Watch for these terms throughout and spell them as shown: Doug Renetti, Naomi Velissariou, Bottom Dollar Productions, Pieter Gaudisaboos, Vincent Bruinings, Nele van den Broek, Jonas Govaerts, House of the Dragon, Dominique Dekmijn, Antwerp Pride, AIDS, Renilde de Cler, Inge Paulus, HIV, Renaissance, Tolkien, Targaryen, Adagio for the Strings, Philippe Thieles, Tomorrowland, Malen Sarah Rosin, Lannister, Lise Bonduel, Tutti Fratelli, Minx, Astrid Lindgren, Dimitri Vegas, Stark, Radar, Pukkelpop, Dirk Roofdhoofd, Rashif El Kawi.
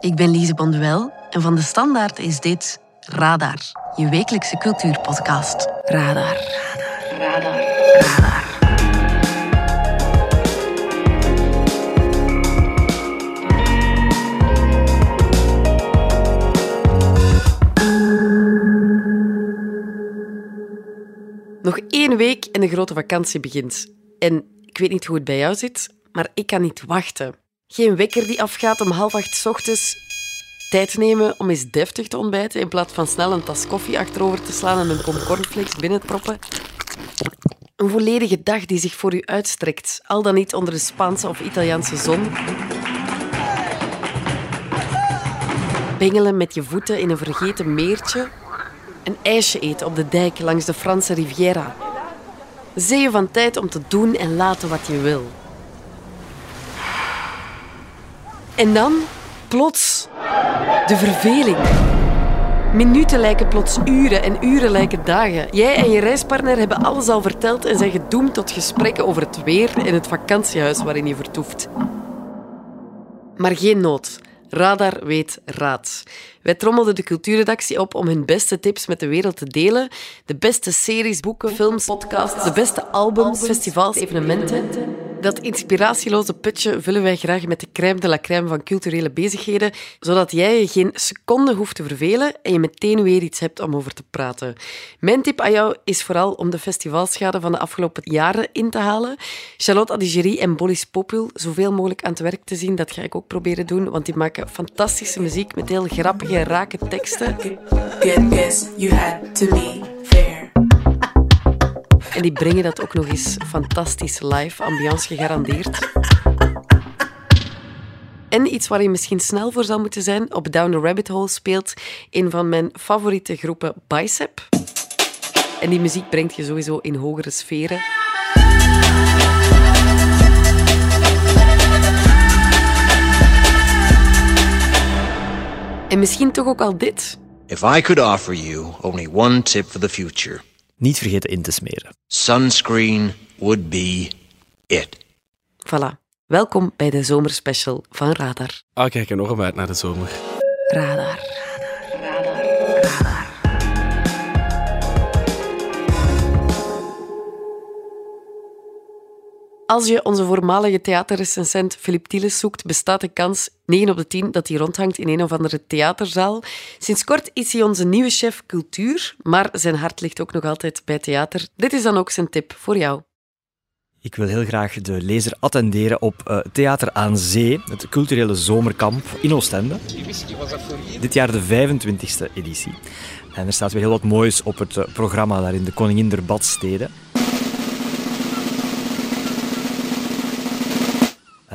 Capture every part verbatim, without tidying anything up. Ik ben Lise Bonduel en van De Standaard is dit Radar, je wekelijkse cultuurpodcast. Radar. Radar. Radar. Radar. Nog één week en de grote vakantie begint. En ik weet niet hoe het bij jou zit, maar ik kan niet wachten. Geen wekker die afgaat om half acht 's ochtends. Tijd nemen om eens deftig te ontbijten in plaats van snel een tas koffie achterover te slaan en een kom cornflakes binnen te proppen. Een volledige dag die zich voor u uitstrekt, al dan niet onder de Spaanse of Italiaanse zon. Bengelen met je voeten in een vergeten meertje. Een ijsje eten op de dijk langs de Franse Riviera. Zeeën van tijd om te doen en laten wat je wil. En dan, plots, de verveling. Minuten lijken plots uren en uren lijken dagen. Jij en je reispartner hebben alles al verteld en zijn gedoemd tot gesprekken over het weer en het vakantiehuis waarin je vertoeft. Maar geen nood. Radar weet raad. Wij trommelden de cultuurredactie op om hun beste tips met de wereld te delen. De beste series, boeken, films, podcasts, de beste albums, festivals, evenementen. Dat inspiratieloze putje vullen wij graag met de crème de la crème van culturele bezigheden, zodat jij je geen seconde hoeft te vervelen en je meteen weer iets hebt om over te praten. Mijn tip aan jou is vooral om de festivalschade van de afgelopen jaren in te halen. Charlotte Adigéry en Bolly Popul zoveel mogelijk aan het werk te zien, dat ga ik ook proberen doen, want die maken fantastische muziek met heel grappige en rake teksten. Good guess you had to me. En die brengen dat ook nog eens fantastisch live, ambiance gegarandeerd. En iets waar je misschien snel voor zou moeten zijn, op Down the Rabbit Hole speelt een van mijn favoriete groepen, Bicep. En die muziek brengt je sowieso in hogere sferen. En misschien toch ook al dit. If I could offer you only one tip for the future. Niet vergeten in te smeren. Sunscreen would be it. Voilà. Welkom bij de zomerspecial van Radar. Ah, oh, kijk enorm uit naar de zomer. Radar. Radar. Radar. Als je onze voormalige theaterrecensent Philippe Thieles zoekt, bestaat de kans negen op de tien dat hij rondhangt in een of andere theaterzaal. Sinds kort is hij onze nieuwe chef cultuur, maar zijn hart ligt ook nog altijd bij theater. Dit is dan ook zijn tip voor jou. Ik wil heel graag de lezer attenderen op uh, Theater aan Zee, het culturele zomerkamp in Oostende. Dit jaar de vijfentwintigste editie. En er staat weer heel wat moois op het uh, programma daarin, de Koningin der Badsteden.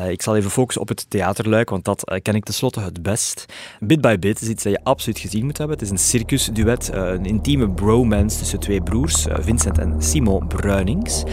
Ik zal even focussen op het theaterluik, want dat ken ik tenslotte het best. Bit by Bit is iets dat je absoluut gezien moet hebben. Het is een circusduet, een intieme bromance tussen twee broers, Vincent en Simon Bruinings.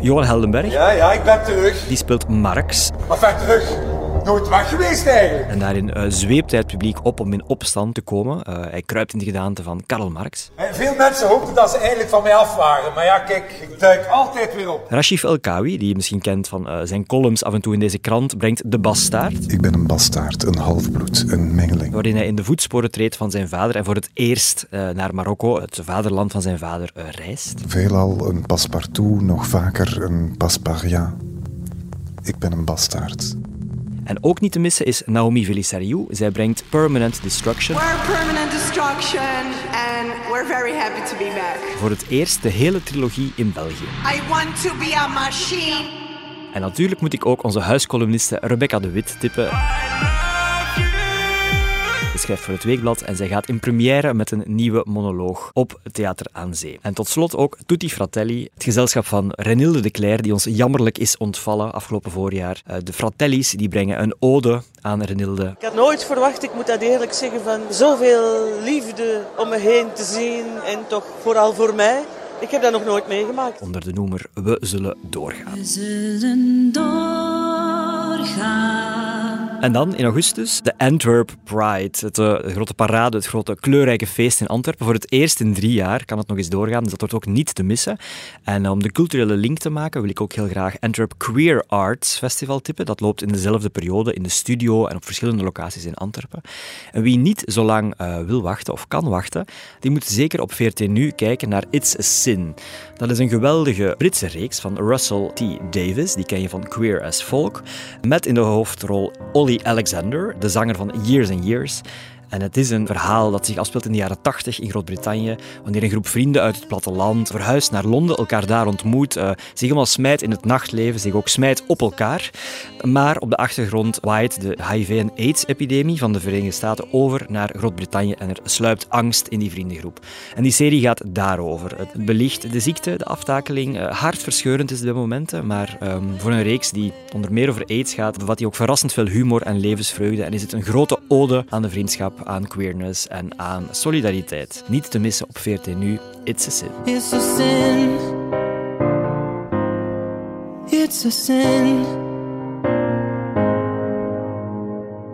Johan Heldenberg. Ja, ja, ik ben terug. Die speelt Marx. Maar ver terug. Nooit weg geweest eigenlijk. En daarin uh, zweept hij het publiek op om in opstand te komen. Uh, hij kruipt in de gedaante van Karl Marx. En veel mensen hoopten dat ze eigenlijk van mij af waren. Maar ja, kijk, ik duik altijd weer op. Rashif El Kawi, die je misschien kent van uh, zijn columns af en toe in deze krant, brengt De Bastaard. Ik ben een bastaard, een halfbloed, een mengeling. Waarin hij in de voetsporen treedt van zijn vader en voor het eerst uh, naar Marokko, het vaderland van zijn vader, uh, reist. Veelal een passepartout, nog vaker een passeparia. Ik ben een bastaard. En ook niet te missen is Naomi Velissariou. Zij brengt Permanent Destruction. We're Permanent Destruction and we're very happy to be back. Voor het eerst de hele trilogie in België. I want to be a machine. En natuurlijk moet ik ook onze huiscolumniste Rebecca De Wit tippen. Ze schrijft voor het Weekblad en zij gaat in première met een nieuwe monoloog op Theater aan Zee. En tot slot ook Tutti Fratelli, het gezelschap van Renilde de Cler, die ons jammerlijk is ontvallen afgelopen voorjaar. De Fratellis die brengen een ode aan Renilde. Ik had nooit verwacht, ik moet dat eerlijk zeggen, van zoveel liefde om me heen te zien en toch vooral voor mij. Ik heb dat nog nooit meegemaakt. Onder de noemer We zullen doorgaan. We zullen doorgaan. En dan in augustus de Antwerp Pride, het, de grote parade, het grote kleurrijke feest in Antwerpen. Voor het eerst in drie jaar kan het nog eens doorgaan, dus dat wordt ook niet te missen. En om de culturele link te maken wil ik ook heel graag Antwerp Queer Arts Festival tippen. Dat loopt in dezelfde periode in de studio en op verschillende locaties in Antwerpen. En wie niet zo lang uh, wil wachten of kan wachten, die moet zeker op V R T Nu kijken naar It's a Sin. Dat is een geweldige Britse reeks van Russell T. Davies, die ken je van Queer as Folk, met in de hoofdrol Ollie Alexander, de zanger van Years and Years. En het is een verhaal dat zich afspeelt in de jaren tachtig in Groot-Brittannië, wanneer een groep vrienden uit het platteland verhuist naar Londen, elkaar daar ontmoet, euh, zich helemaal smijt in het nachtleven, zich ook smijt op elkaar. Maar op de achtergrond waait de H I V- en AIDS-epidemie van de Verenigde Staten over naar Groot-Brittannië en er sluipt angst in die vriendengroep. En die serie gaat daarover. Het belicht de ziekte, de aftakeling, euh, hartverscheurend is het op momenten, maar euh, voor een reeks die onder meer over AIDS gaat, bevat die ook verrassend veel humor en levensvreugde en is het een grote ode aan de vriendschap, aan queerness en aan solidariteit. Niet te missen op V R T Nu, It's a Sin. It's a sin. It's a sin.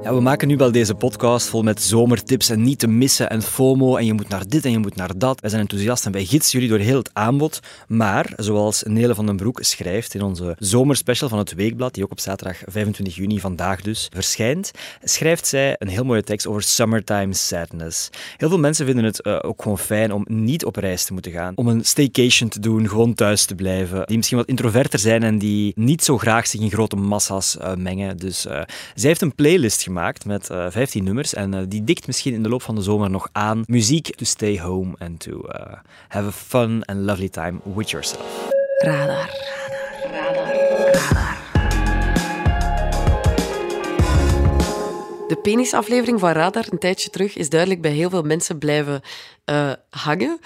Ja, we maken nu wel deze podcast vol met zomertips en niet te missen en FOMO en je moet naar dit en je moet naar dat. Wij zijn enthousiast en wij gidsen jullie door heel het aanbod. Maar, zoals Nele van den Broek schrijft in onze zomerspecial van het Weekblad, die ook op zaterdag vijfentwintig juni, vandaag dus, verschijnt, schrijft zij een heel mooie tekst over summertime sadness. Heel veel mensen vinden het uh, ook gewoon fijn om niet op reis te moeten gaan, om een staycation te doen, gewoon thuis te blijven, die misschien wat introverter zijn en die niet zo graag zich in grote massa's uh, mengen. Dus uh, zij heeft een playlist gemaakt. Gemaakt met uh, vijftien nummers en uh, die dikt misschien in de loop van de zomer nog aan muziek to stay home and to uh, have a fun and lovely time with yourself. Radar. Radar. Radar. De penisaflevering van Radar een tijdje terug is duidelijk bij heel veel mensen blijven uh, hangen.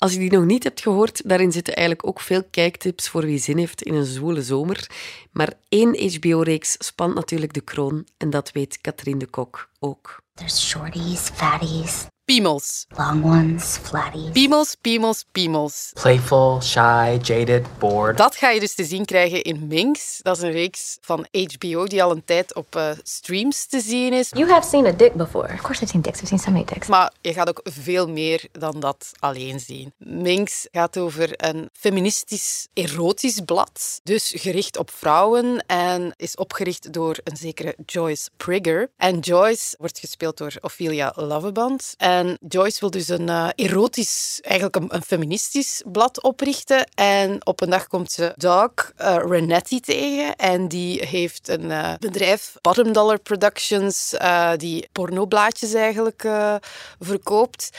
Als je die nog niet hebt gehoord, daarin zitten eigenlijk ook veel kijktips voor wie zin heeft in een zwoele zomer. Maar één H B O-reeks spant natuurlijk de kroon en dat weet Katrien de Kok ook. There's shorties, fatties, piemels, long ones, flatties. Piemels, piemels, piemels. Playful, shy, jaded, bored. Dat ga je dus te zien krijgen in Minx. Dat is een reeks van H B O die al een tijd op uh, streams te zien is. You have seen a dick before. Of course I've seen dicks. I've seen so many dicks. Maar je gaat ook veel meer dan dat alleen zien. Minx gaat over een feministisch, erotisch blad. Dus gericht op vrouwen en is opgericht door een zekere Joyce Prigger. En Joyce wordt gespeeld door Ophelia Loveband. En Joyce wil dus een uh, erotisch, eigenlijk een, een feministisch blad oprichten. En op een dag komt ze Doug uh, Renetti tegen. En die heeft een uh, bedrijf, Bottom Dollar Productions, uh, die pornoblaadjes eigenlijk uh, verkoopt.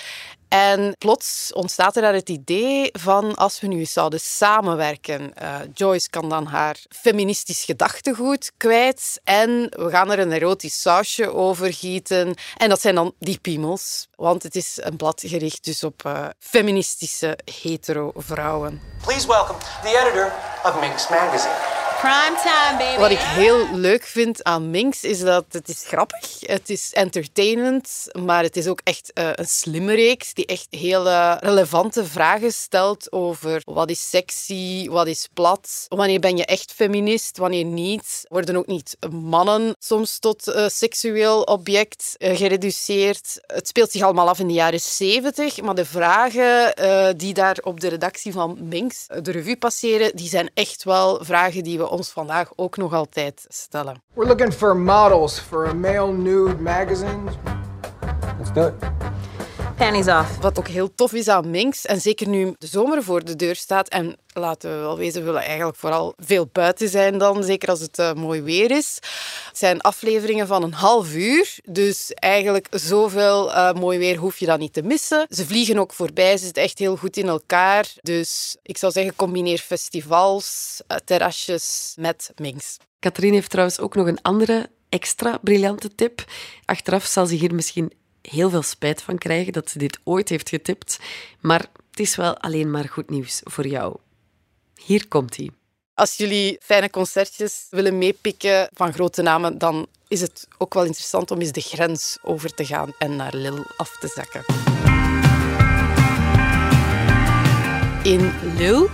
En plots ontstaat er daar het idee van als we nu zouden samenwerken. Uh, Joyce kan dan haar feministisch gedachtegoed kwijt en we gaan er een erotisch sausje over gieten. En dat zijn dan die piemels, want het is een blad gericht dus op uh, feministische hetero-vrouwen. Please welcome the editor of Minx Magazine. Prime time, baby. Wat ik heel leuk vind aan Minx is dat het is grappig, het is entertainend, maar het is ook echt uh, een slimme reeks die echt heel uh, relevante vragen stelt over wat is sexy, wat is plat, wanneer ben je echt feminist, wanneer niet. Worden ook niet mannen soms tot uh, seksueel object uh, gereduceerd. Het speelt zich allemaal af in de jaren zeventig, maar de vragen uh, die daar op de redactie van Minx de revue passeren, die zijn echt wel vragen die we ons vandaag ook nog altijd stellen. We're looking for models for a male nude magazine. Let's do it. Panties off. Wat ook heel tof is aan Minx, en zeker nu de zomer voor de deur staat, en laten we wel wezen, we willen eigenlijk vooral veel buiten zijn dan, zeker als het uh, mooi weer is. Het zijn afleveringen van een half uur, dus eigenlijk zoveel uh, mooi weer hoef je dan niet te missen. Ze vliegen ook voorbij, ze zitten echt heel goed in elkaar. Dus ik zou zeggen, combineer festivals, uh, terrasjes met Minx. Katrien heeft trouwens ook nog een andere extra briljante tip. Achteraf zal ze hier misschien heel veel spijt van krijgen dat ze dit ooit heeft getipt, maar het is wel alleen maar goed nieuws voor jou. Hier komt-ie. Als jullie fijne concertjes willen meepikken van grote namen, dan is het ook wel interessant om eens de grens over te gaan en naar Lille af te zakken. In Lille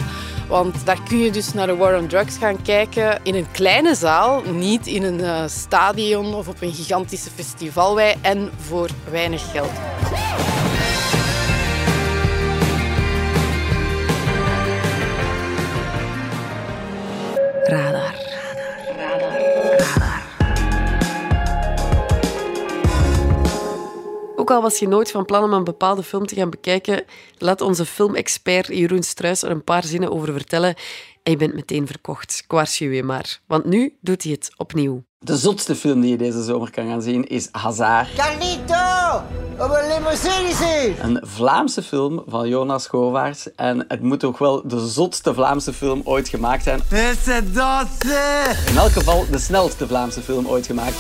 Want daar kun je dus naar de War on Drugs gaan kijken in een kleine zaal, niet in een uh, stadion of op een gigantische festivalwei en voor weinig geld. Radar. Radar. Radar. Ook al was je nooit van plan om een bepaalde film te gaan bekijken, laat onze filmexpert Jeroen Struijs er een paar zinnen over vertellen en je bent meteen verkocht. Ik waarschuw je maar. Want nu doet hij het opnieuw. De zotste film die je deze zomer kan gaan zien is Hazard. Carlito! Op een limousine! Een Vlaamse film van Jonas Govaerts. En het moet ook wel de zotste Vlaamse film ooit gemaakt zijn. Is het dat? In elk geval de snelste Vlaamse film ooit gemaakt.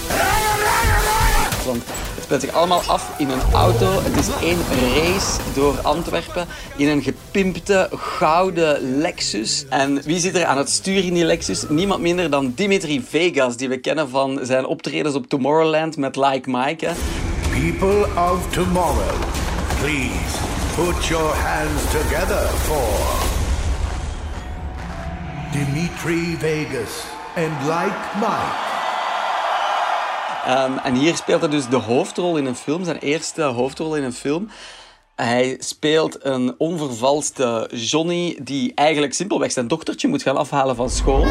Want het speelt zich allemaal af in een auto. Het is één race door Antwerpen in een gepimpte, gouden Lexus. En wie zit er aan het stuur in die Lexus? Niemand minder dan Dimitri Vegas, die we kennen van zijn optredens op Tomorrowland met Like Mike. People of tomorrow, please put your hands together for Dimitri Vegas and Like Mike. Um, en hier speelt hij dus de hoofdrol in een film, zijn eerste hoofdrol in een film. Hij speelt een onvervalste Johnny die eigenlijk simpelweg zijn dochtertje moet gaan afhalen van school.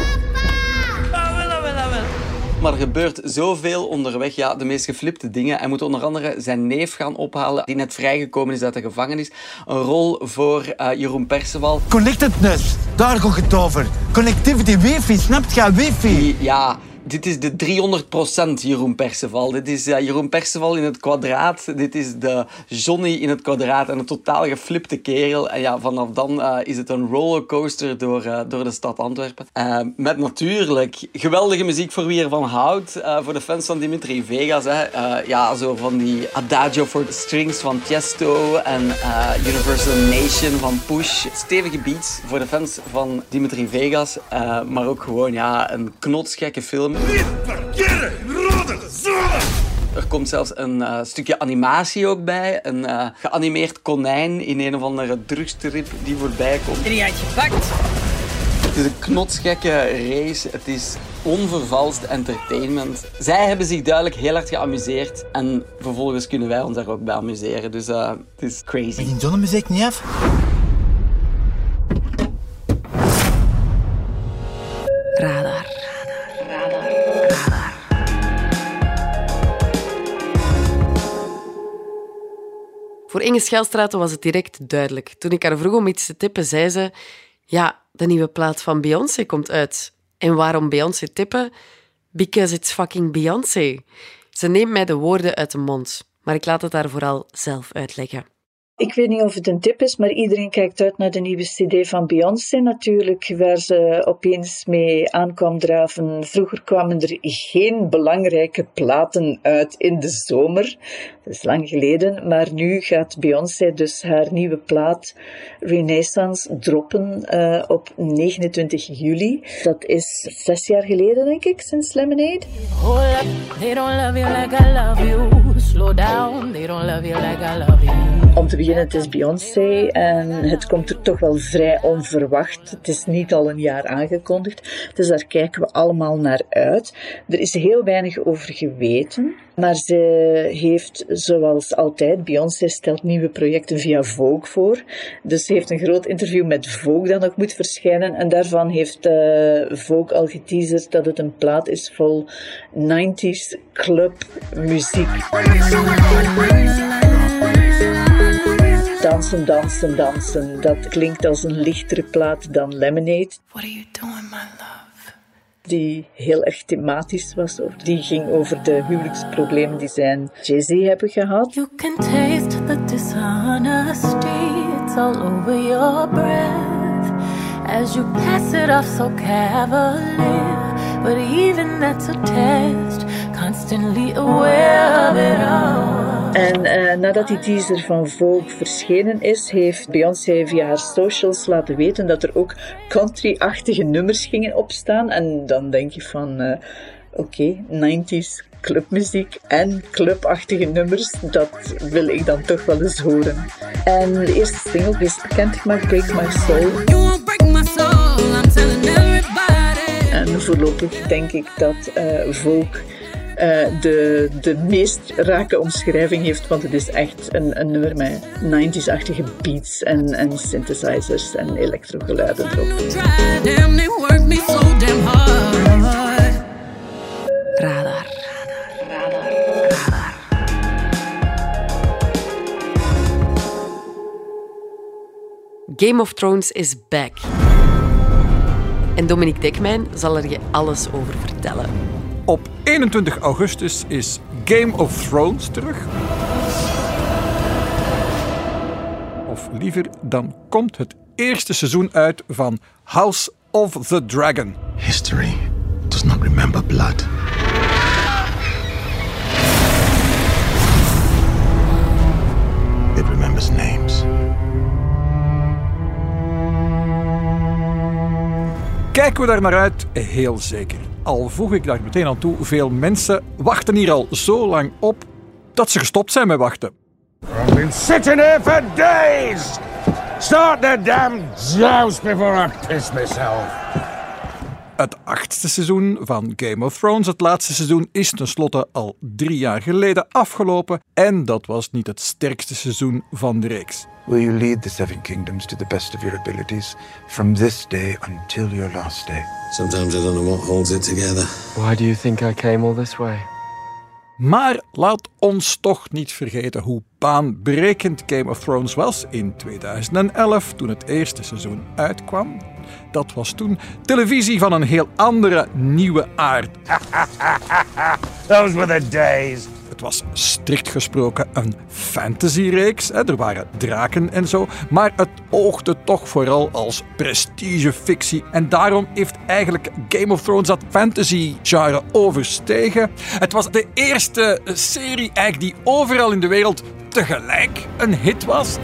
Maar er gebeurt zoveel onderweg, ja, de meest geflipte dingen. Hij moet onder andere zijn neef gaan ophalen, die net vrijgekomen is uit de gevangenis. Een rol voor uh, Jeroen Perceval. Connectedness, daar gaat het over. Connectivity, wifi, snapt je? Wifi. Die, ja... Dit is de driehonderd procent Jeroen Perceval. Dit is uh, Jeroen Perceval in het kwadraat. Dit is de Johnny in het kwadraat. En een totaal geflipte kerel. En ja, vanaf dan uh, is het een rollercoaster door, uh, door de stad Antwerpen. Uh, met natuurlijk geweldige muziek voor wie ervan houdt. Uh, voor de fans van Dimitri Vegas. Hè. Uh, ja, zo van die Adagio for the Strings van Tiesto. En uh, Universal Nation van Push. Stevige beats voor de fans van Dimitri Vegas. Uh, maar ook gewoon ja, een knotsgekke film. Niet parkeren in rode zone! Er komt zelfs een uh, stukje animatie ook bij. Een uh, geanimeerd konijn in een of andere drugstrip die voorbij komt. Drie had je gepakt. Het is een knotsgekke race. Het is onvervalst entertainment. Zij hebben zich duidelijk heel hard geamuseerd. En vervolgens kunnen wij ons daar ook bij amuseren. Dus uh, het is crazy. Begin John de muziek niet af? Radar. Voor Inge Schelstraten was het direct duidelijk. Toen ik haar vroeg om iets te tippen, zei ze... Ja, de nieuwe plaat van Beyoncé komt uit. En waarom Beyoncé tippen? Because it's fucking Beyoncé. Ze neemt mij de woorden uit de mond. Maar ik laat het haar vooral zelf uitleggen. Ik weet niet of het een tip is, maar iedereen kijkt uit naar de nieuwe C D van Beyoncé natuurlijk, waar ze opeens mee aankwam draven. Vroeger kwamen er geen belangrijke platen uit in de zomer. Dat is lang geleden, maar nu gaat Beyoncé dus haar nieuwe plaat Renaissance droppen uh, op negenentwintig juli. Dat is zes jaar geleden, denk ik, sinds Lemonade. Hold up, they don't love you like I love you. Slow down, they don't love you like I love you. Om te beginnen, het is Beyoncé en het komt er toch wel vrij onverwacht. Het is niet al een jaar aangekondigd, dus daar kijken we allemaal naar uit. Er is heel weinig over geweten, maar ze heeft, zoals altijd, Beyoncé stelt nieuwe projecten via Vogue voor. Dus ze heeft een groot interview met Vogue dat nog moet verschijnen en daarvan heeft uh, Vogue al geteaserd dat het een plaat is vol negentiger jaren clubmuziek. Dansen, dansen, dansen. Dat klinkt als een lichtere plaat dan Lemonade. What are you doing, my love? Die heel erg thematisch was. Die ging over de huwelijksproblemen die zij en Jay-Z hebben gehad. You can taste the dishonesty. It's all over your breath. As you pass it off so cavalier. But even that's a test. Constantly aware of it all. En uh, nadat die teaser van Vogue verschenen is, heeft Beyoncé via haar socials laten weten dat er ook country-achtige nummers gingen opstaan. En dan denk je van, uh, oké, okay, negentiger jaren clubmuziek en clubachtige nummers, dat wil ik dan toch wel eens horen. En de eerste single is bekendgemaakt, Break My Soul. You won't break my soul. En voorlopig denk ik dat uh, Vogue uh, de, de meest rake omschrijving heeft, want het is echt een, een nummer met negentiger jaren achtige beats en, en synthesizers en elektrogeluiden erop. Radar. Game of Thrones is back. En Dominique Dekmijn zal er je alles over vertellen. Op eenentwintig augustus is Game of Thrones terug. Of liever, dan komt het eerste seizoen uit van House of the Dragon. History does not remember blood. It remembers names. Kijken we daar naar uit? Heel zeker. Al voeg ik daar meteen aan toe, veel mensen wachten hier al zo lang op dat ze gestopt zijn met wachten. I've been sitting here for days! Start the damn joust before I piss myself! Het achtste seizoen van Game of Thrones, het laatste seizoen, is tenslotte al drie jaar geleden afgelopen en dat was niet het sterkste seizoen van de reeks. Will you lead the Seven Kingdoms to the best of your abilities from this day until your last day? Sometimes I don't know what holds it together. Why do you think I came all this way? Maar laat ons toch niet vergeten hoe baanbrekend Game of Thrones was in tweeduizend elf, toen het eerste seizoen uitkwam. Dat was toen televisie van een heel andere, nieuwe aard. Those were the days. Het was strikt gesproken een fantasyreeks. Er waren draken en zo. Maar het oogde toch vooral als prestigefictie. En daarom heeft eigenlijk Game of Thrones dat fantasy-genre overstegen. Het was de eerste serie eigenlijk die overal in de wereld tegelijk een hit was.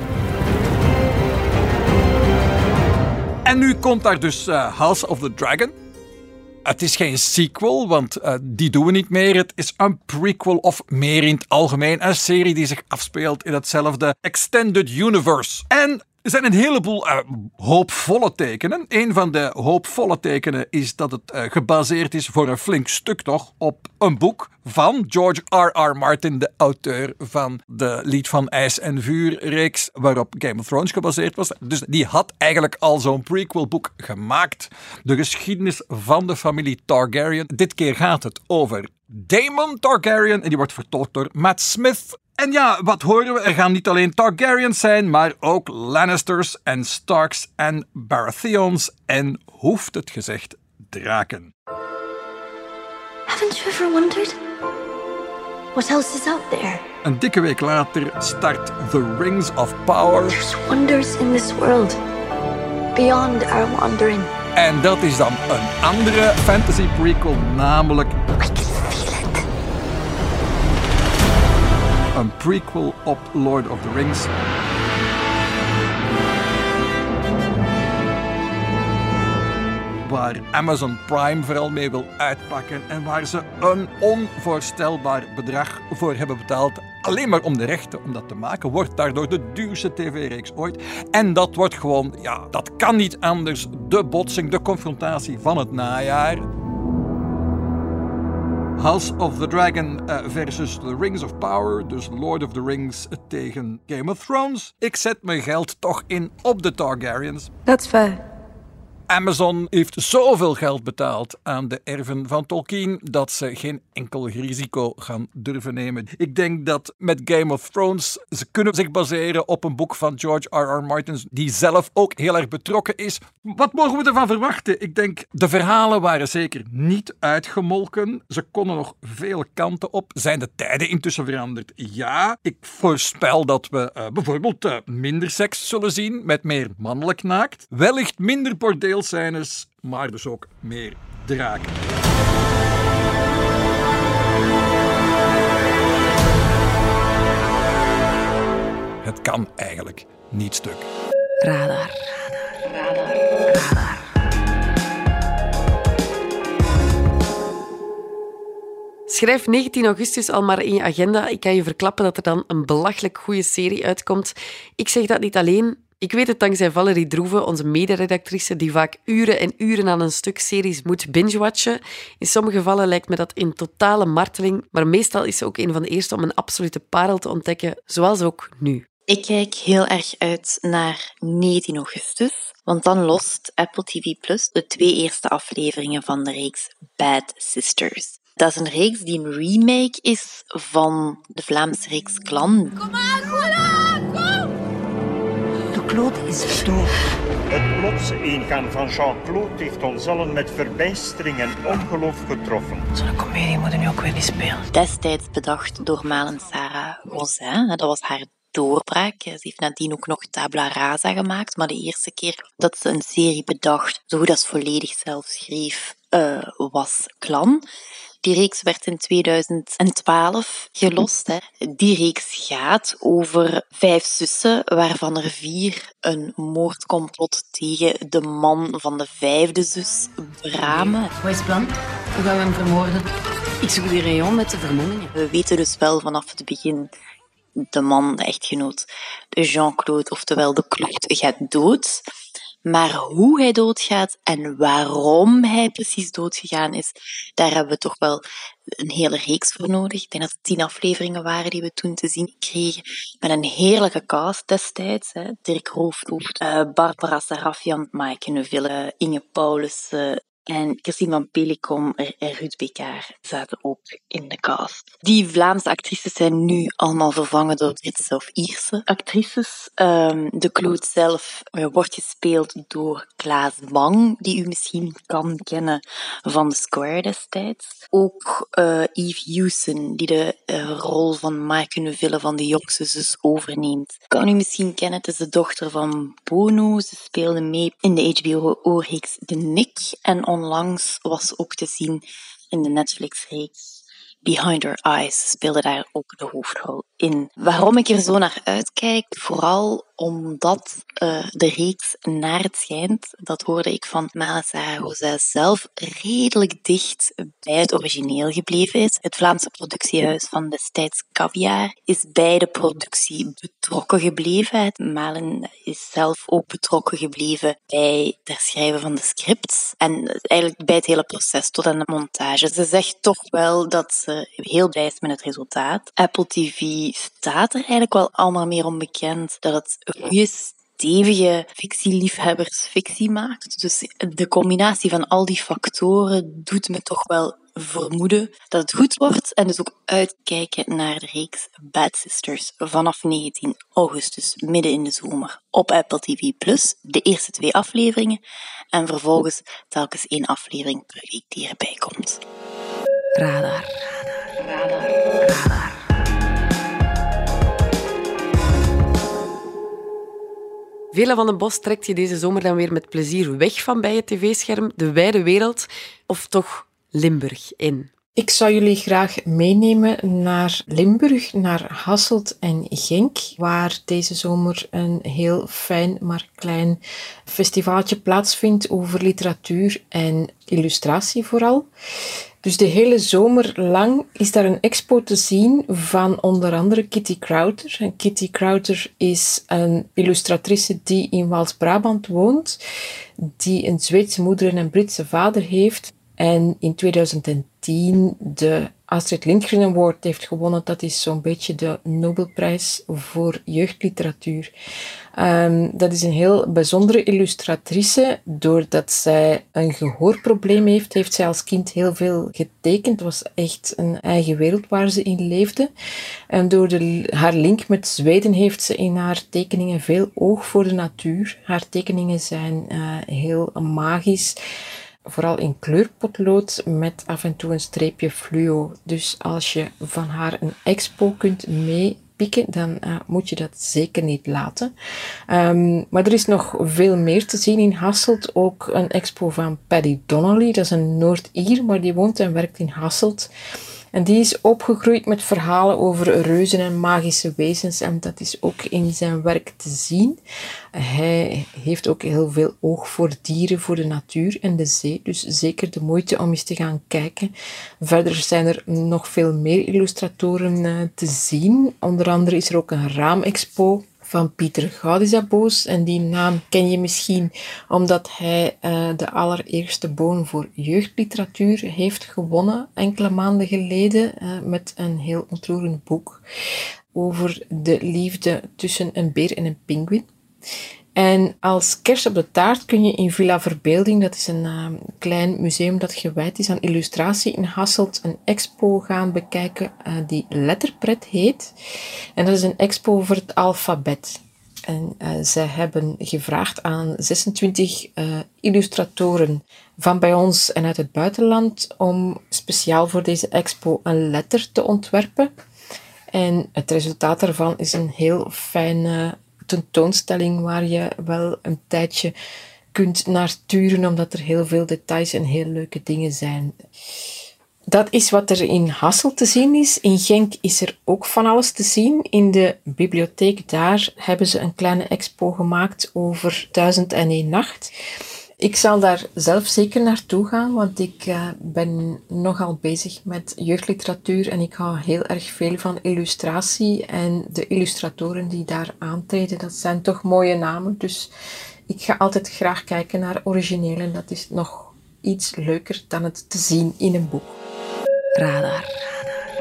En nu komt daar dus House of the Dragon. Het is geen sequel, want uh, die doen we niet meer. Het is een prequel of meer in het algemeen. Een serie die zich afspeelt in hetzelfde extended universe. En er zijn een heleboel uh, hoopvolle tekenen. Een van de hoopvolle tekenen is dat het uh, gebaseerd is voor een flink stuk toch op een boek van George R R. Martin, de auteur van de Lied van IJs en Vuur reeks waarop Game of Thrones gebaseerd was. Dus die had eigenlijk al zo'n prequelboek gemaakt. De geschiedenis van de familie Targaryen. Dit keer gaat het over Daemon Targaryen en die wordt vertolkt door Matt Smith. En ja, wat horen we? Er gaan niet alleen Targaryens zijn, maar ook Lannisters en Starks en Baratheons en, hoeft het gezegd, draken. Haven't you ever wondered what else is out there? Een dikke week later start The Rings of Power. There's wonders in this world beyond our wandering. En dat is dan een andere fantasy prequel, namelijk een prequel op Lord of the Rings. Waar Amazon Prime vooral mee wil uitpakken en waar ze een onvoorstelbaar bedrag voor hebben betaald. Alleen maar om de rechten om dat te maken, wordt daardoor de duurste tv-reeks ooit. En dat wordt gewoon, ja, dat kan niet anders. De botsing, de confrontatie van het najaar. House of the Dragon versus The Rings of Power, dus Lord of the Rings tegen Game of Thrones. Ik zet mijn geld toch in op de Targaryens. That's fair. Amazon heeft zoveel geld betaald aan de erven van Tolkien dat ze geen enkel risico gaan durven nemen. Ik denk dat met Game of Thrones, ze kunnen zich baseren op een boek van George R R. Martin, die zelf ook heel erg betrokken is. Wat mogen we ervan verwachten? Ik denk, de verhalen waren zeker niet uitgemolken. Ze konden nog veel kanten op. Zijn de tijden intussen veranderd? Ja, ik voorspel dat we uh, bijvoorbeeld uh, minder seks zullen zien met meer mannelijk naakt. Wellicht minder bordeel scènes, maar dus ook meer draken. Het kan eigenlijk niet stuk. Radar. Radar. Radar. Schrijf negentien augustus al maar in je agenda. Ik kan je verklappen dat er dan een belachelijk goede serie uitkomt. Ik zeg dat niet alleen. Ik weet het dankzij Valerie Droeven, onze mederedactrice, die vaak uren en uren aan een stuk series moet binge-watchen. In sommige gevallen lijkt me dat in totale marteling, maar meestal is ze ook een van de eerste om een absolute parel te ontdekken, zoals ook nu. Ik kijk heel erg uit naar negentien augustus, want dan lost Apple T V Plus de twee eerste afleveringen van de reeks Bad Sisters. Dat is een reeks die een remake is van de Vlaamse reeks Clan. Kom maar, kom maar, kom! De kloot is gestorven. Het plotse ingaan van Jean-Claude heeft ons allen met verbijstering en ongeloof getroffen. Zo'n comedie moet nu ook weer niet spelen. Destijds bedacht door Malen Sarah Rosin. Dat was haar doorbraak. Ze heeft nadien ook nog Tabula Rasa gemaakt. Maar de eerste keer dat ze een serie bedacht, zo goed als volledig zelf schreef, uh, was Clan. Die reeks werd in tweeduizend twaalf gelost. Hè. Die reeks gaat over vijf zussen, waarvan er vier een moordcomplot tegen de man van de vijfde zus beramen. Wat is het plan? Hoe gaan we hem vermoorden? Ik zoek de rayon met de vermommingen. We weten dus wel vanaf het begin, de man, de echtgenoot, de Jean-Claude, oftewel de Kloot, gaat dood. Maar hoe hij doodgaat en waarom hij precies doodgegaan is, daar hebben we toch wel een hele reeks voor nodig. Ik denk dat het tien afleveringen waren die we toen te zien kregen. Met een heerlijke cast destijds. Hè. Dirk Roofdhoofd, uh, Barbara Sarafian, Maaike Neuville, uh, Inge Paulus uh, en Christine van Pelicom en Ruud Bekaar zaten ook in de cast. Die Vlaamse actrices zijn nu allemaal vervangen door Britse of Ierse actrices. Um, de Kloot zelf wordt gespeeld door Klaas Bang, die u misschien kan kennen van The Square destijds. Ook uh, Eve Hewson, die de uh, rol van Maaike Neuville van de jongste zus overneemt. Kan u misschien kennen, het is de dochter van Bono. Ze speelde mee in de H B O-reeks The Nick en onlangs was ook te zien in de Netflix-reeks Behind Her Eyes, speelde daar ook de hoofdrol in. Waarom ik er zo naar uitkijk? Vooral omdat uh, de reeks, naar het schijnt, dat hoorde ik van Malen Sarah Rosin zelf, redelijk dicht bij het origineel gebleven is. Het Vlaamse productiehuis van destijds Caviar is bij de productie betrokken gebleven. Malen is zelf ook betrokken gebleven bij het schrijven van de scripts en eigenlijk bij het hele proces tot aan de montage. Ze zegt toch wel dat ze heel blij is met het resultaat. Apple T V staat er eigenlijk wel allemaal meer onbekend dat het goede, stevige fictieliefhebbers fictie maakt. Dus de combinatie van al die factoren doet me toch wel vermoeden dat het goed wordt. En dus ook uitkijken naar de reeks Bad Sisters vanaf negentien augustus, midden in de zomer, op Apple T V Plus. De eerste twee afleveringen en vervolgens telkens één aflevering per week die erbij komt. Radar. Radar. Radar. Radar. Vele van de Bos trekt je deze zomer dan weer met plezier weg van bij het tv-scherm, de wijde wereld, of toch Limburg in. Ik zou jullie graag meenemen naar Limburg, naar Hasselt en Genk, waar deze zomer een heel fijn, maar klein festivaaltje plaatsvindt over literatuur en illustratie vooral. Dus de hele zomer lang is daar een expo te zien van onder andere Kitty Crowther. En Kitty Crowther is een illustratrice die in Waals-Brabant woont, die een Zweedse moeder en een Britse vader heeft. En in tweeduizend tien de Astrid Lindgren Award heeft gewonnen. Dat is zo'n beetje de Nobelprijs voor jeugdliteratuur. Um, dat is een heel bijzondere illustratrice. Doordat zij een gehoorprobleem heeft, heeft zij als kind heel veel getekend. Het was echt een eigen wereld waar ze in leefde. En door de, haar link met Zweden heeft ze in haar tekeningen veel oog voor de natuur. Haar tekeningen zijn uh, heel magisch. Vooral in kleurpotlood met af en toe een streepje fluo. Dus als je van haar een expo kunt meepikken, dan uh, moet je dat zeker niet laten. Um, maar er is nog veel meer te zien in Hasselt. Ook een expo van Paddy Donnelly. Dat is een Noord-Ier, maar die woont en werkt in Hasselt. En die is opgegroeid met verhalen over reuzen en magische wezens. En dat is ook in zijn werk te zien. Hij heeft ook heel veel oog voor dieren, voor de natuur en de zee. Dus zeker de moeite om eens te gaan kijken. Verder zijn er nog veel meer illustratoren te zien. Onder andere is er ook een raamexpo van Pieter Gaudisaboos. En die naam ken je misschien omdat hij uh, de allereerste Boon voor jeugdliteratuur heeft gewonnen enkele maanden geleden uh, met een heel ontroerend boek over de liefde tussen een beer en een pinguïn. En als kerst op de taart kun je in Villa Verbeelding, dat is een uh, klein museum dat gewijd is aan illustratie in Hasselt, een expo gaan bekijken uh, die Letterpret heet. En dat is een expo over het alfabet. En uh, zij hebben gevraagd aan zesentwintig uh, illustratoren van bij ons en uit het buitenland om speciaal voor deze expo een letter te ontwerpen. En het resultaat daarvan is een heel fijne tentoonstelling waar je wel een tijdje kunt naar turen, omdat er heel veel details en heel leuke dingen zijn. Dat is wat er in Hasselt te zien is. In Genk is er ook van alles te zien. In de bibliotheek daar hebben ze een kleine expo gemaakt over duizend en één nacht. Ik zal daar zelf zeker naartoe gaan, want ik uh, ben nogal bezig met jeugdliteratuur en ik hou heel erg veel van illustratie. En de illustratoren die daar aantreden, dat zijn toch mooie namen. Dus ik ga altijd graag kijken naar originelen. Dat is nog iets leuker dan het te zien in een boek. Radar. Radar.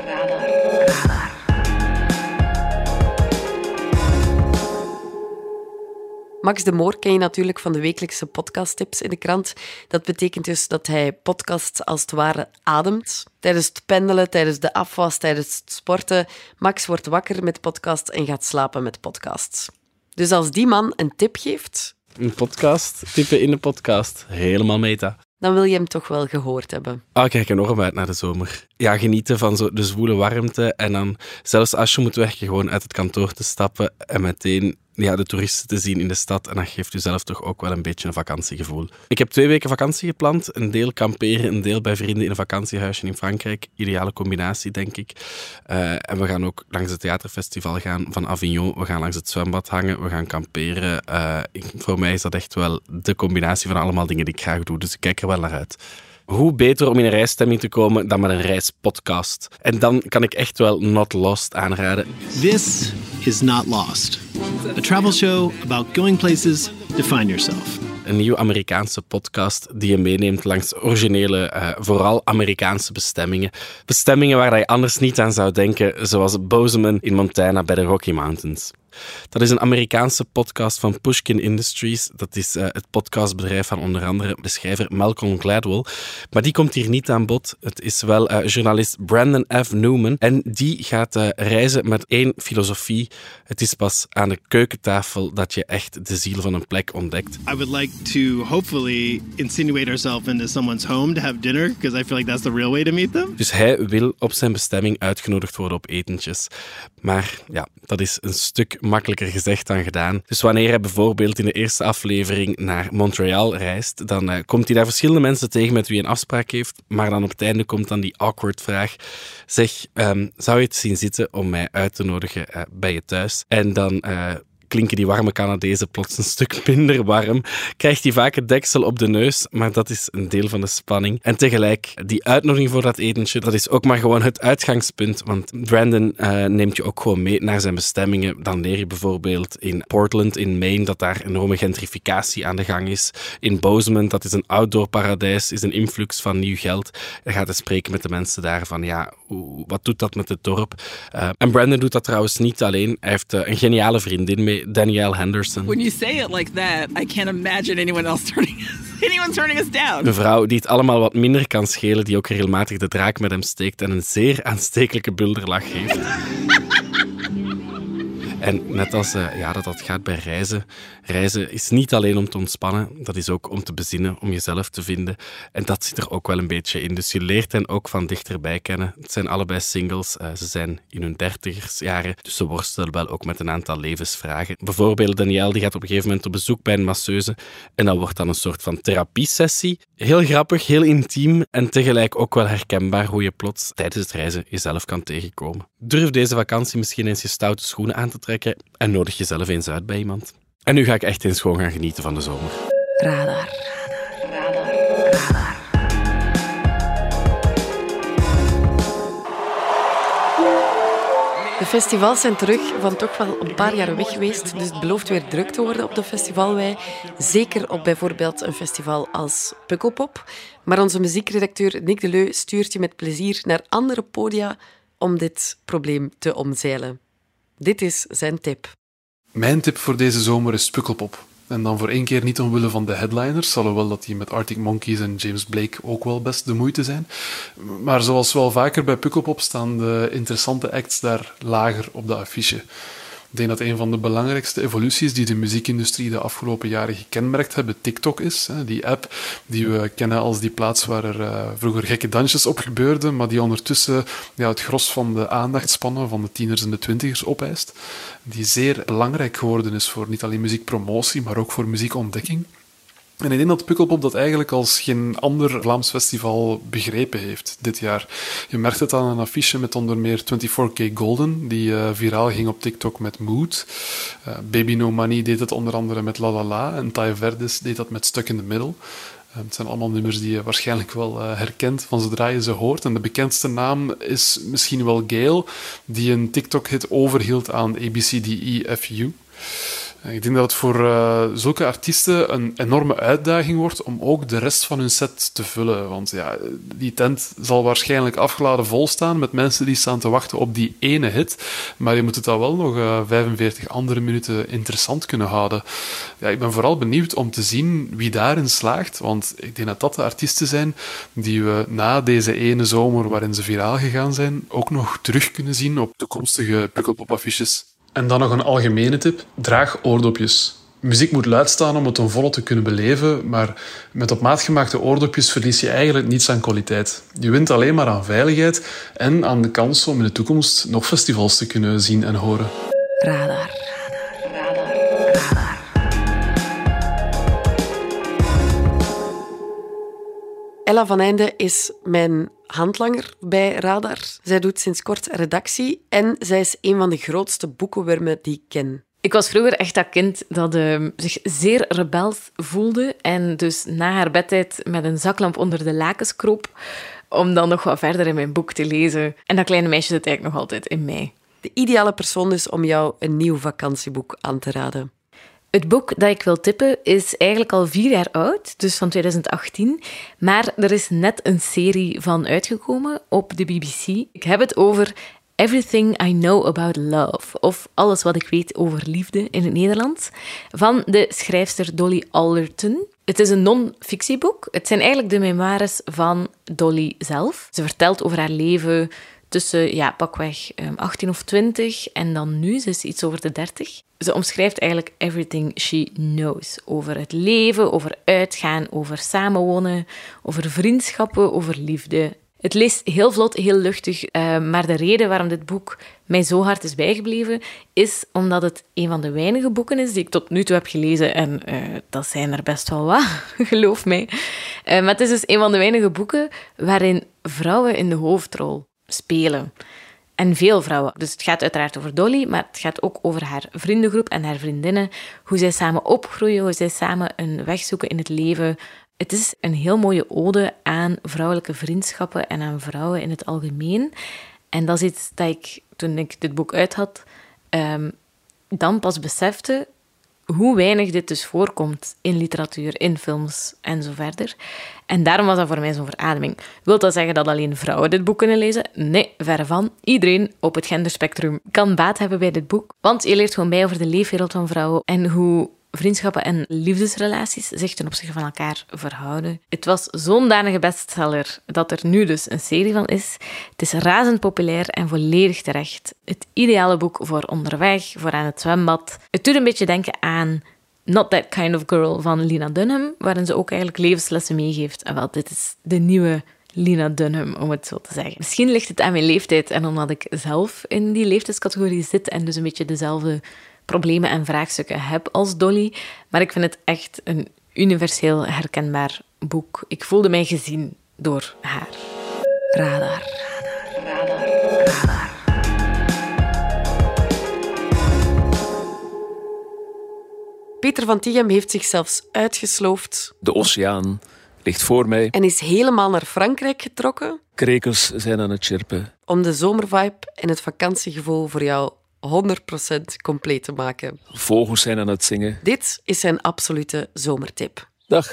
Radar. Radar. Max de Moor ken je natuurlijk van de wekelijkse podcasttips in de krant. Dat betekent dus dat hij podcasts als het ware ademt. Tijdens het pendelen, tijdens de afwas, tijdens het sporten. Max wordt wakker met podcasts en gaat slapen met podcasts. Dus als die man een tip geeft... Een podcast, tippen in de podcast. Helemaal meta. Dan wil je hem toch wel gehoord hebben. Ah, ik kijk enorm uit naar de zomer. Ja, genieten van zo de zwoele warmte. En dan, zelfs als je moet werken, gewoon uit het kantoor te stappen en meteen... Ja, de toeristen te zien in de stad. En dat geeft u zelf toch ook wel een beetje een vakantiegevoel. Ik heb twee weken vakantie gepland. Een deel kamperen, een deel bij vrienden in een vakantiehuisje in Frankrijk. Ideale combinatie, denk ik. Uh, en we gaan ook langs het theaterfestival gaan van Avignon. We gaan langs het zwembad hangen. We gaan kamperen. Uh, ik, voor mij is dat echt wel de combinatie van allemaal dingen die ik graag doe. Dus ik kijk er wel naar uit. Hoe beter om in een reisstemming te komen dan met een reispodcast. En dan kan ik echt wel Not Lost aanraden. This is Not Lost. A travel show about going places to find yourself. Een nieuwe Amerikaanse podcast die je meeneemt langs originele, uh, vooral Amerikaanse bestemmingen. Bestemmingen waar je anders niet aan zou denken, zoals Bozeman in Montana bij de Rocky Mountains. Dat is een Amerikaanse podcast van Pushkin Industries. Dat is uh, het podcastbedrijf van onder andere de schrijver Malcolm Gladwell. Maar die komt hier niet aan bod. Het is wel uh, journalist Brandon F. Newman. En die gaat uh, reizen met één filosofie. Het is pas aan de keukentafel dat je echt de ziel van een plek ontdekt. I would like to hopefully insinuate ourselves into someone's home to have dinner, because I feel like that's the real way to meet them. Dus hij wil op zijn bestemming uitgenodigd worden op etentjes. Maar ja, dat is een stuk makkelijker gezegd dan gedaan. Dus wanneer hij bijvoorbeeld in de eerste aflevering naar Montreal reist, dan uh, komt hij daar verschillende mensen tegen met wie hij een afspraak heeft, maar dan op het einde komt dan die awkward vraag. Zeg, um, zou je het zien zitten om mij uit te nodigen uh, bij je thuis? En dan... Uh, klinken die warme Canadezen plots een stuk minder warm, krijgt hij vaak het deksel op de neus, maar dat is een deel van de spanning. En tegelijk, die uitnodiging voor dat etentje, dat is ook maar gewoon het uitgangspunt, want Brandon uh, neemt je ook gewoon mee naar zijn bestemmingen. Dan leer je bijvoorbeeld in Portland, in Maine, dat daar enorme gentrificatie aan de gang is. In Bozeman, dat is een outdoor paradijs, is een influx van nieuw geld. Dan gaat hij spreken met de mensen daar van, ja, wat doet dat met het dorp? Uh, en Brandon doet dat trouwens niet alleen. Hij heeft uh, een geniale vriendin mee, Danielle Henderson. When you say it like that, I can't imagine anyone else turning us, anyone turning us down. Een vrouw die het allemaal wat minder kan schelen, die ook regelmatig de draak met hem steekt en een zeer aanstekelijke bulderlach heeft. En net als uh, ja, dat dat gaat bij reizen. Reizen is niet alleen om te ontspannen, dat is ook om te bezinnen, om jezelf te vinden. En dat zit er ook wel een beetje in. Dus je leert hen ook van dichterbij kennen. Het zijn allebei singles, uh, ze zijn in hun dertigersjaren. Dus ze worstelen wel ook met een aantal levensvragen. Bijvoorbeeld Danielle, die gaat op een gegeven moment op bezoek bij een masseuse. En dat wordt dan een soort van therapiesessie. Heel grappig, heel intiem en tegelijk ook wel herkenbaar hoe je plots tijdens het reizen jezelf kan tegenkomen. Durf deze vakantie misschien eens je stoute schoenen aan te trekken. En nodig jezelf eens uit bij iemand. En nu ga ik echt eens gewoon gaan genieten van de zomer. Radar. Radar. Radar. Radar. De festivals zijn terug van toch wel een paar jaar weg geweest, dus het belooft weer druk te worden op de festivalwei. Zeker op bijvoorbeeld een festival als Pukkelpop. Maar onze muziekredacteur Nick de Leu stuurt je met plezier naar andere podia om dit probleem te omzeilen. Dit is zijn tip. Mijn tip voor deze zomer is Pukkelpop. En dan voor één keer niet omwille van de headliners, alhoewel dat die met Arctic Monkeys en James Blake ook wel best de moeite zijn. Maar zoals wel vaker bij Pukkelpop staan de interessante acts daar lager op de affiche. Ik denk dat een van de belangrijkste evoluties die de muziekindustrie de afgelopen jaren gekenmerkt hebben TikTok is. Die app die we kennen als die plaats waar er uh, vroeger gekke dansjes op gebeurden, maar die ondertussen ja, het gros van de aandachtspannen van de tieners en de twintigers opeist. Die zeer belangrijk geworden is voor niet alleen muziekpromotie, maar ook voor muziekontdekking. En ik denk dat Pukkelpop dat eigenlijk als geen ander Vlaams festival begrepen heeft dit jaar. Je merkt het aan een affiche met onder meer vierentwintig K Golden, die uh, viraal ging op TikTok met Mood. Uh, Baby No Money deed het onder andere met La La La en Ty Verdes deed dat met Stuck in the Middle. Uh, het zijn allemaal nummers die je waarschijnlijk wel uh, herkent van zodra je ze hoort. En de bekendste naam is misschien wel Gail, die een TikTok-hit overhield aan A B C D E F U. Ik denk dat het voor uh, zulke artiesten een enorme uitdaging wordt om ook de rest van hun set te vullen. Want ja, die tent zal waarschijnlijk afgeladen vol staan met mensen die staan te wachten op die ene hit. Maar je moet het dan wel nog uh, vijfenveertig andere minuten interessant kunnen houden. Ja, ik ben vooral benieuwd om te zien wie daarin slaagt. Want ik denk dat dat de artiesten zijn die we na deze ene zomer waarin ze viraal gegaan zijn, ook nog terug kunnen zien op toekomstige Pukkelpop-affiches. En dan nog een algemene tip. Draag oordopjes. Muziek moet luid staan om het ten volle te kunnen beleven, maar met op maat gemaakte oordopjes verlies je eigenlijk niets aan kwaliteit. Je wint alleen maar aan veiligheid en aan de kans om in de toekomst nog festivals te kunnen zien en horen. Radar. Radar. Radar. Ella van Einde is mijn handlanger bij Radar. Zij doet sinds kort redactie en zij is een van de grootste boekenwormen die ik ken. Ik was vroeger echt dat kind dat uh, zich zeer rebels voelde en dus na haar bedtijd met een zaklamp onder de lakens kroop om dan nog wat verder in mijn boek te lezen. En dat kleine meisje zit eigenlijk nog altijd in mij. De ideale persoon is om jou een nieuw vakantieboek aan te raden. Het boek dat ik wil tippen is eigenlijk al vier jaar oud, dus van twintig achttien. Maar er is net een serie van uitgekomen op de B B C. Ik heb het over Everything I Know About Love, of Alles wat ik weet over liefde in het Nederlands, van de schrijfster Dolly Alderton. Het is een non-fictieboek. Het zijn eigenlijk de memoires van Dolly zelf. Ze vertelt over haar leven tussen, ja, pakweg achttien of twintig en dan nu, ze is iets over de dertig. Ze omschrijft eigenlijk everything she knows. Over het leven, over uitgaan, over samenwonen, over vriendschappen, over liefde. Het leest heel vlot, heel luchtig, uh, maar de reden waarom dit boek mij zo hard is bijgebleven, is omdat het een van de weinige boeken is die ik tot nu toe heb gelezen. En uh, dat zijn er best wel wat, geloof mij. Uh, maar het is dus een van de weinige boeken waarin vrouwen in de hoofdrol spelen. En veel vrouwen. Dus het gaat uiteraard over Dolly, maar het gaat ook over haar vriendengroep en haar vriendinnen. Hoe zij samen opgroeien, hoe zij samen een weg zoeken in het leven. Het is een heel mooie ode aan vrouwelijke vriendschappen en aan vrouwen in het algemeen. En dat is iets dat ik, toen ik dit boek uit had, um, dan pas besefte hoe weinig dit dus voorkomt in literatuur, in films en zo verder. En daarom was dat voor mij zo'n verademing. Wil dat zeggen dat alleen vrouwen dit boek kunnen lezen? Nee, verre van. Iedereen op het genderspectrum kan baat hebben bij dit boek. Want je leert gewoon bij over de leefwereld van vrouwen en hoe vriendschappen en liefdesrelaties zich ten opzichte van elkaar verhouden. Het was zo'n danige bestseller dat er nu dus een serie van is. Het is razend populair en volledig terecht. Het ideale boek voor onderweg, voor aan het zwembad. Het doet een beetje denken aan Not That Kind of Girl van Lena Dunham, waarin ze ook eigenlijk levenslessen meegeeft. En wel, dit is de nieuwe Lena Dunham, om het zo te zeggen. Misschien ligt het aan mijn leeftijd en omdat ik zelf in die leeftijdscategorie zit en dus een beetje dezelfde problemen en vraagstukken heb als Dolly, maar ik vind het echt een universeel herkenbaar boek. Ik voelde mij gezien door haar. Radar. Radar. Radar. Peter van Tichem heeft zichzelf uitgesloofd. De oceaan ligt voor mij. En is helemaal naar Frankrijk getrokken. Krekels zijn aan het chirpen. om de zomervibe en het vakantiegevoel voor jou honderd procent compleet te maken. Vogels zijn aan het zingen. Dit is zijn absolute zomertip. Dag,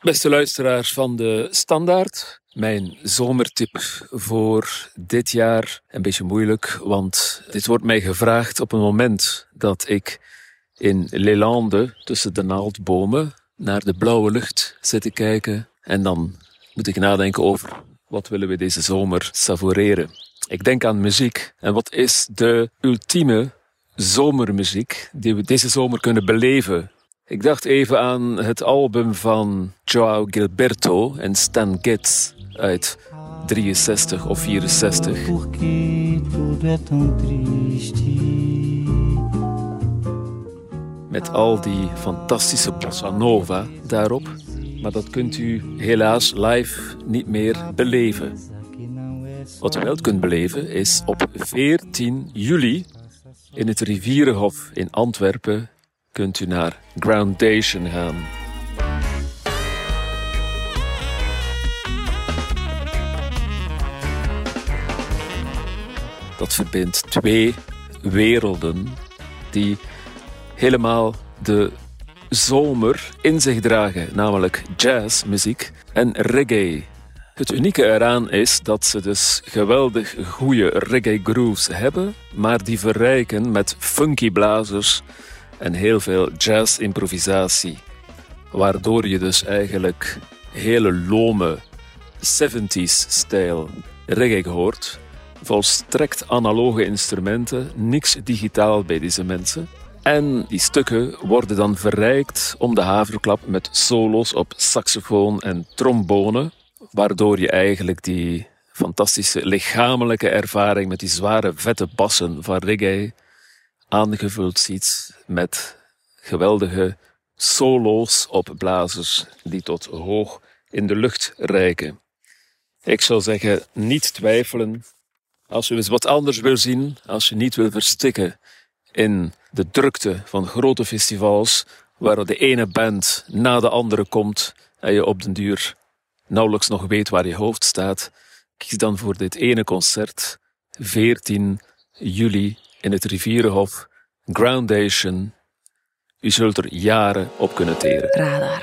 beste luisteraars van de Standaard. Mijn zomertip voor dit jaar, een beetje moeilijk, want dit wordt mij gevraagd op een moment dat ik in Lelande tussen de naaldbomen naar de blauwe lucht zit te kijken. En dan moet ik nadenken over wat willen we deze zomer savoureren. Ik denk aan muziek. En wat is de ultieme zomermuziek die we deze zomer kunnen beleven? Ik dacht even aan het album van João Gilberto en Stan Getz uit drieënzestig of vierenzestig. Met al die fantastische bossa nova daarop. Maar dat kunt u helaas live niet meer beleven. Wat u wel kunt beleven is op veertien juli in het Rivierenhof in Antwerpen kunt u naar Groundation gaan. Dat verbindt twee werelden die helemaal de zomer in zich dragen, namelijk jazzmuziek en reggae. Het unieke eraan is dat ze dus geweldig goede reggae grooves hebben, maar die verrijken met funky blazers en heel veel jazzimprovisatie, waardoor je dus eigenlijk hele lome zeventig stijl reggae hoort, volstrekt analoge instrumenten, niks digitaal bij deze mensen. En die stukken worden dan verrijkt om de haverklap met solo's op saxofoon en trombone, waardoor je eigenlijk die fantastische lichamelijke ervaring met die zware vette bassen van reggae aangevuld ziet met geweldige solo's op blazers die tot hoog in de lucht reiken. Ik zou zeggen, niet twijfelen. Als u eens wat anders wil zien, als je niet wil verstikken in de drukte van grote festivals, waar de ene band na de andere komt en je op den duur nauwelijks nog weet waar je hoofd staat, kies dan voor dit ene concert, veertien juli in het Rivierenhof, Groundation. U zult er jaren op kunnen teren. Radar.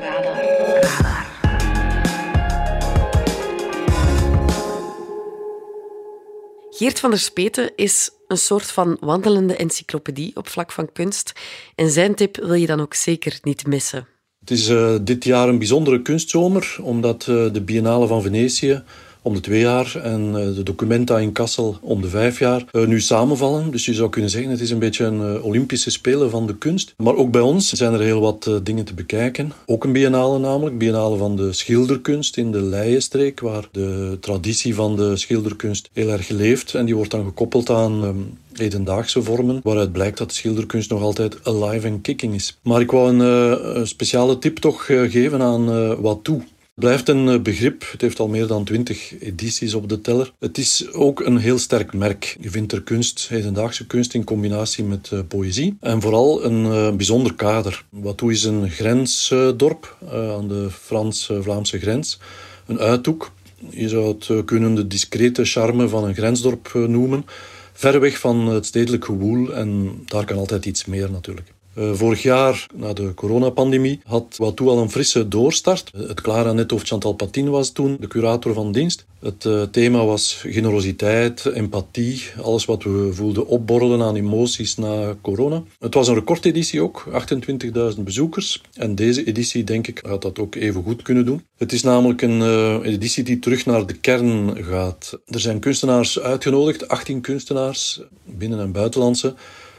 Radar. Radar. Geert van der Speten is een soort van wandelende encyclopedie op vlak van kunst. En zijn tip wil je dan ook zeker niet missen. Het is uh, dit jaar een bijzondere kunstzomer, omdat uh, de Biennale van Venetië om de twee jaar en uh, de Documenta in Kassel om de vijf jaar uh, nu samenvallen. Dus je zou kunnen zeggen, het is een beetje een uh, Olympische Spelen van de kunst. Maar ook bij ons zijn er heel wat uh, dingen te bekijken. Ook een biennale namelijk, biennale van de schilderkunst in de Leijenstreek, waar de traditie van de schilderkunst heel erg leeft. En die wordt dan gekoppeld aan Um, hedendaagse vormen, waaruit blijkt dat schilderkunst nog altijd alive and kicking is. Maar ik wou een uh, speciale tip toch uh, geven aan uh, Watou. Het blijft een uh, begrip, het heeft al meer dan twintig edities op de teller. Het is ook een heel sterk merk. Je vindt er kunst, hedendaagse kunst, in combinatie met uh, poëzie. En vooral een uh, bijzonder kader. Watou is een grensdorp uh, uh, aan de Frans-Vlaamse grens, een uithoek. Je zou het uh, kunnen de discrete charme van een grensdorp uh, noemen. Ver weg van het stedelijk gewoel en daar kan altijd iets meer natuurlijk. Uh, vorig jaar, na de coronapandemie, had Watou al een frisse doorstart. Het Clara Nethoff Chantal Patin was toen de curator van dienst. Het uh, thema was generositeit, empathie, alles wat we voelden opborrelen aan emoties na corona. Het was een recordeditie ook, achtentwintigduizend bezoekers. En deze editie, denk ik, gaat dat ook even goed kunnen doen. Het is namelijk een uh, editie die terug naar de kern gaat. Er zijn kunstenaars uitgenodigd, achttien kunstenaars, binnen- en buitenlandse,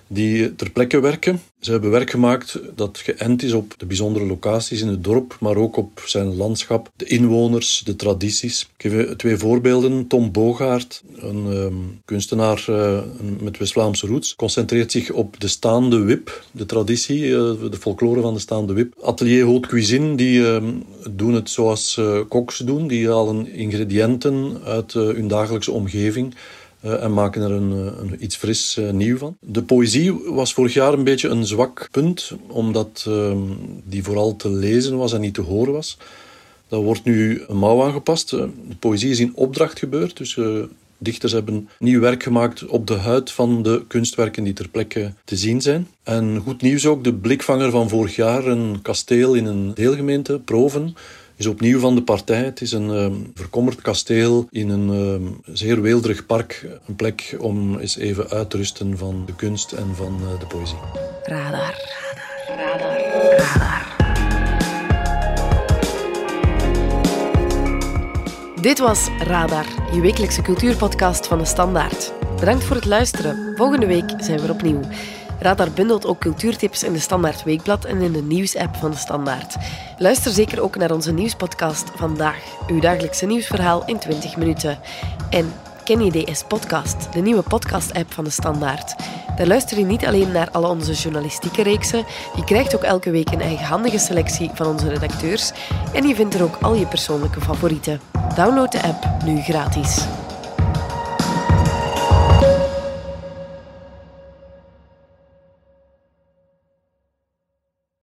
die ter plekke werken. Ze hebben werk gemaakt dat geënt is op de bijzondere locaties in het dorp, maar ook op zijn landschap, de inwoners, de tradities. Ik geef twee voorbeelden. Tom Bogaert, een um, kunstenaar uh, met West-Vlaamse roots, concentreert zich op de staande wip, de traditie, uh, de folklore van de staande wip. Atelier Haute Cuisine, die uh, doen het zoals uh, koks doen, die halen ingrediënten uit uh, hun dagelijkse omgeving Uh, en maken er een, een, iets fris uh, nieuw van. De poëzie was vorig jaar een beetje een zwak punt, omdat uh, die vooral te lezen was en niet te horen was. Daar wordt nu een mouw aangepast. Uh, de poëzie is in opdracht gebeurd, dus uh, dichters hebben nieuw werk gemaakt op de huid van de kunstwerken die ter plekke te zien zijn. En goed nieuws ook, de blikvanger van vorig jaar, een kasteel in een deelgemeente, Proven, is opnieuw van de partij. Het is een um, verkommerd kasteel in een um, zeer weelderig park. Een plek om eens even uit te rusten van de kunst en van uh, de poëzie. Radar. Radar. Radar. Radar. Dit was Radar, je wekelijkse cultuurpodcast van de Standaard. Bedankt voor het luisteren. Volgende week zijn we er opnieuw. Radar bundelt ook cultuurtips in de Standaard Weekblad en in de nieuwsapp van de Standaard. Luister zeker ook naar onze nieuwspodcast Vandaag, uw dagelijkse nieuwsverhaal in twintig minuten. En ken je D S Podcast, de nieuwe podcast-app van de Standaard? Daar luister je niet alleen naar alle onze journalistieke reeksen, je krijgt ook elke week een eigenhandige selectie van onze redacteurs en je vindt er ook al je persoonlijke favorieten. Download de app nu gratis.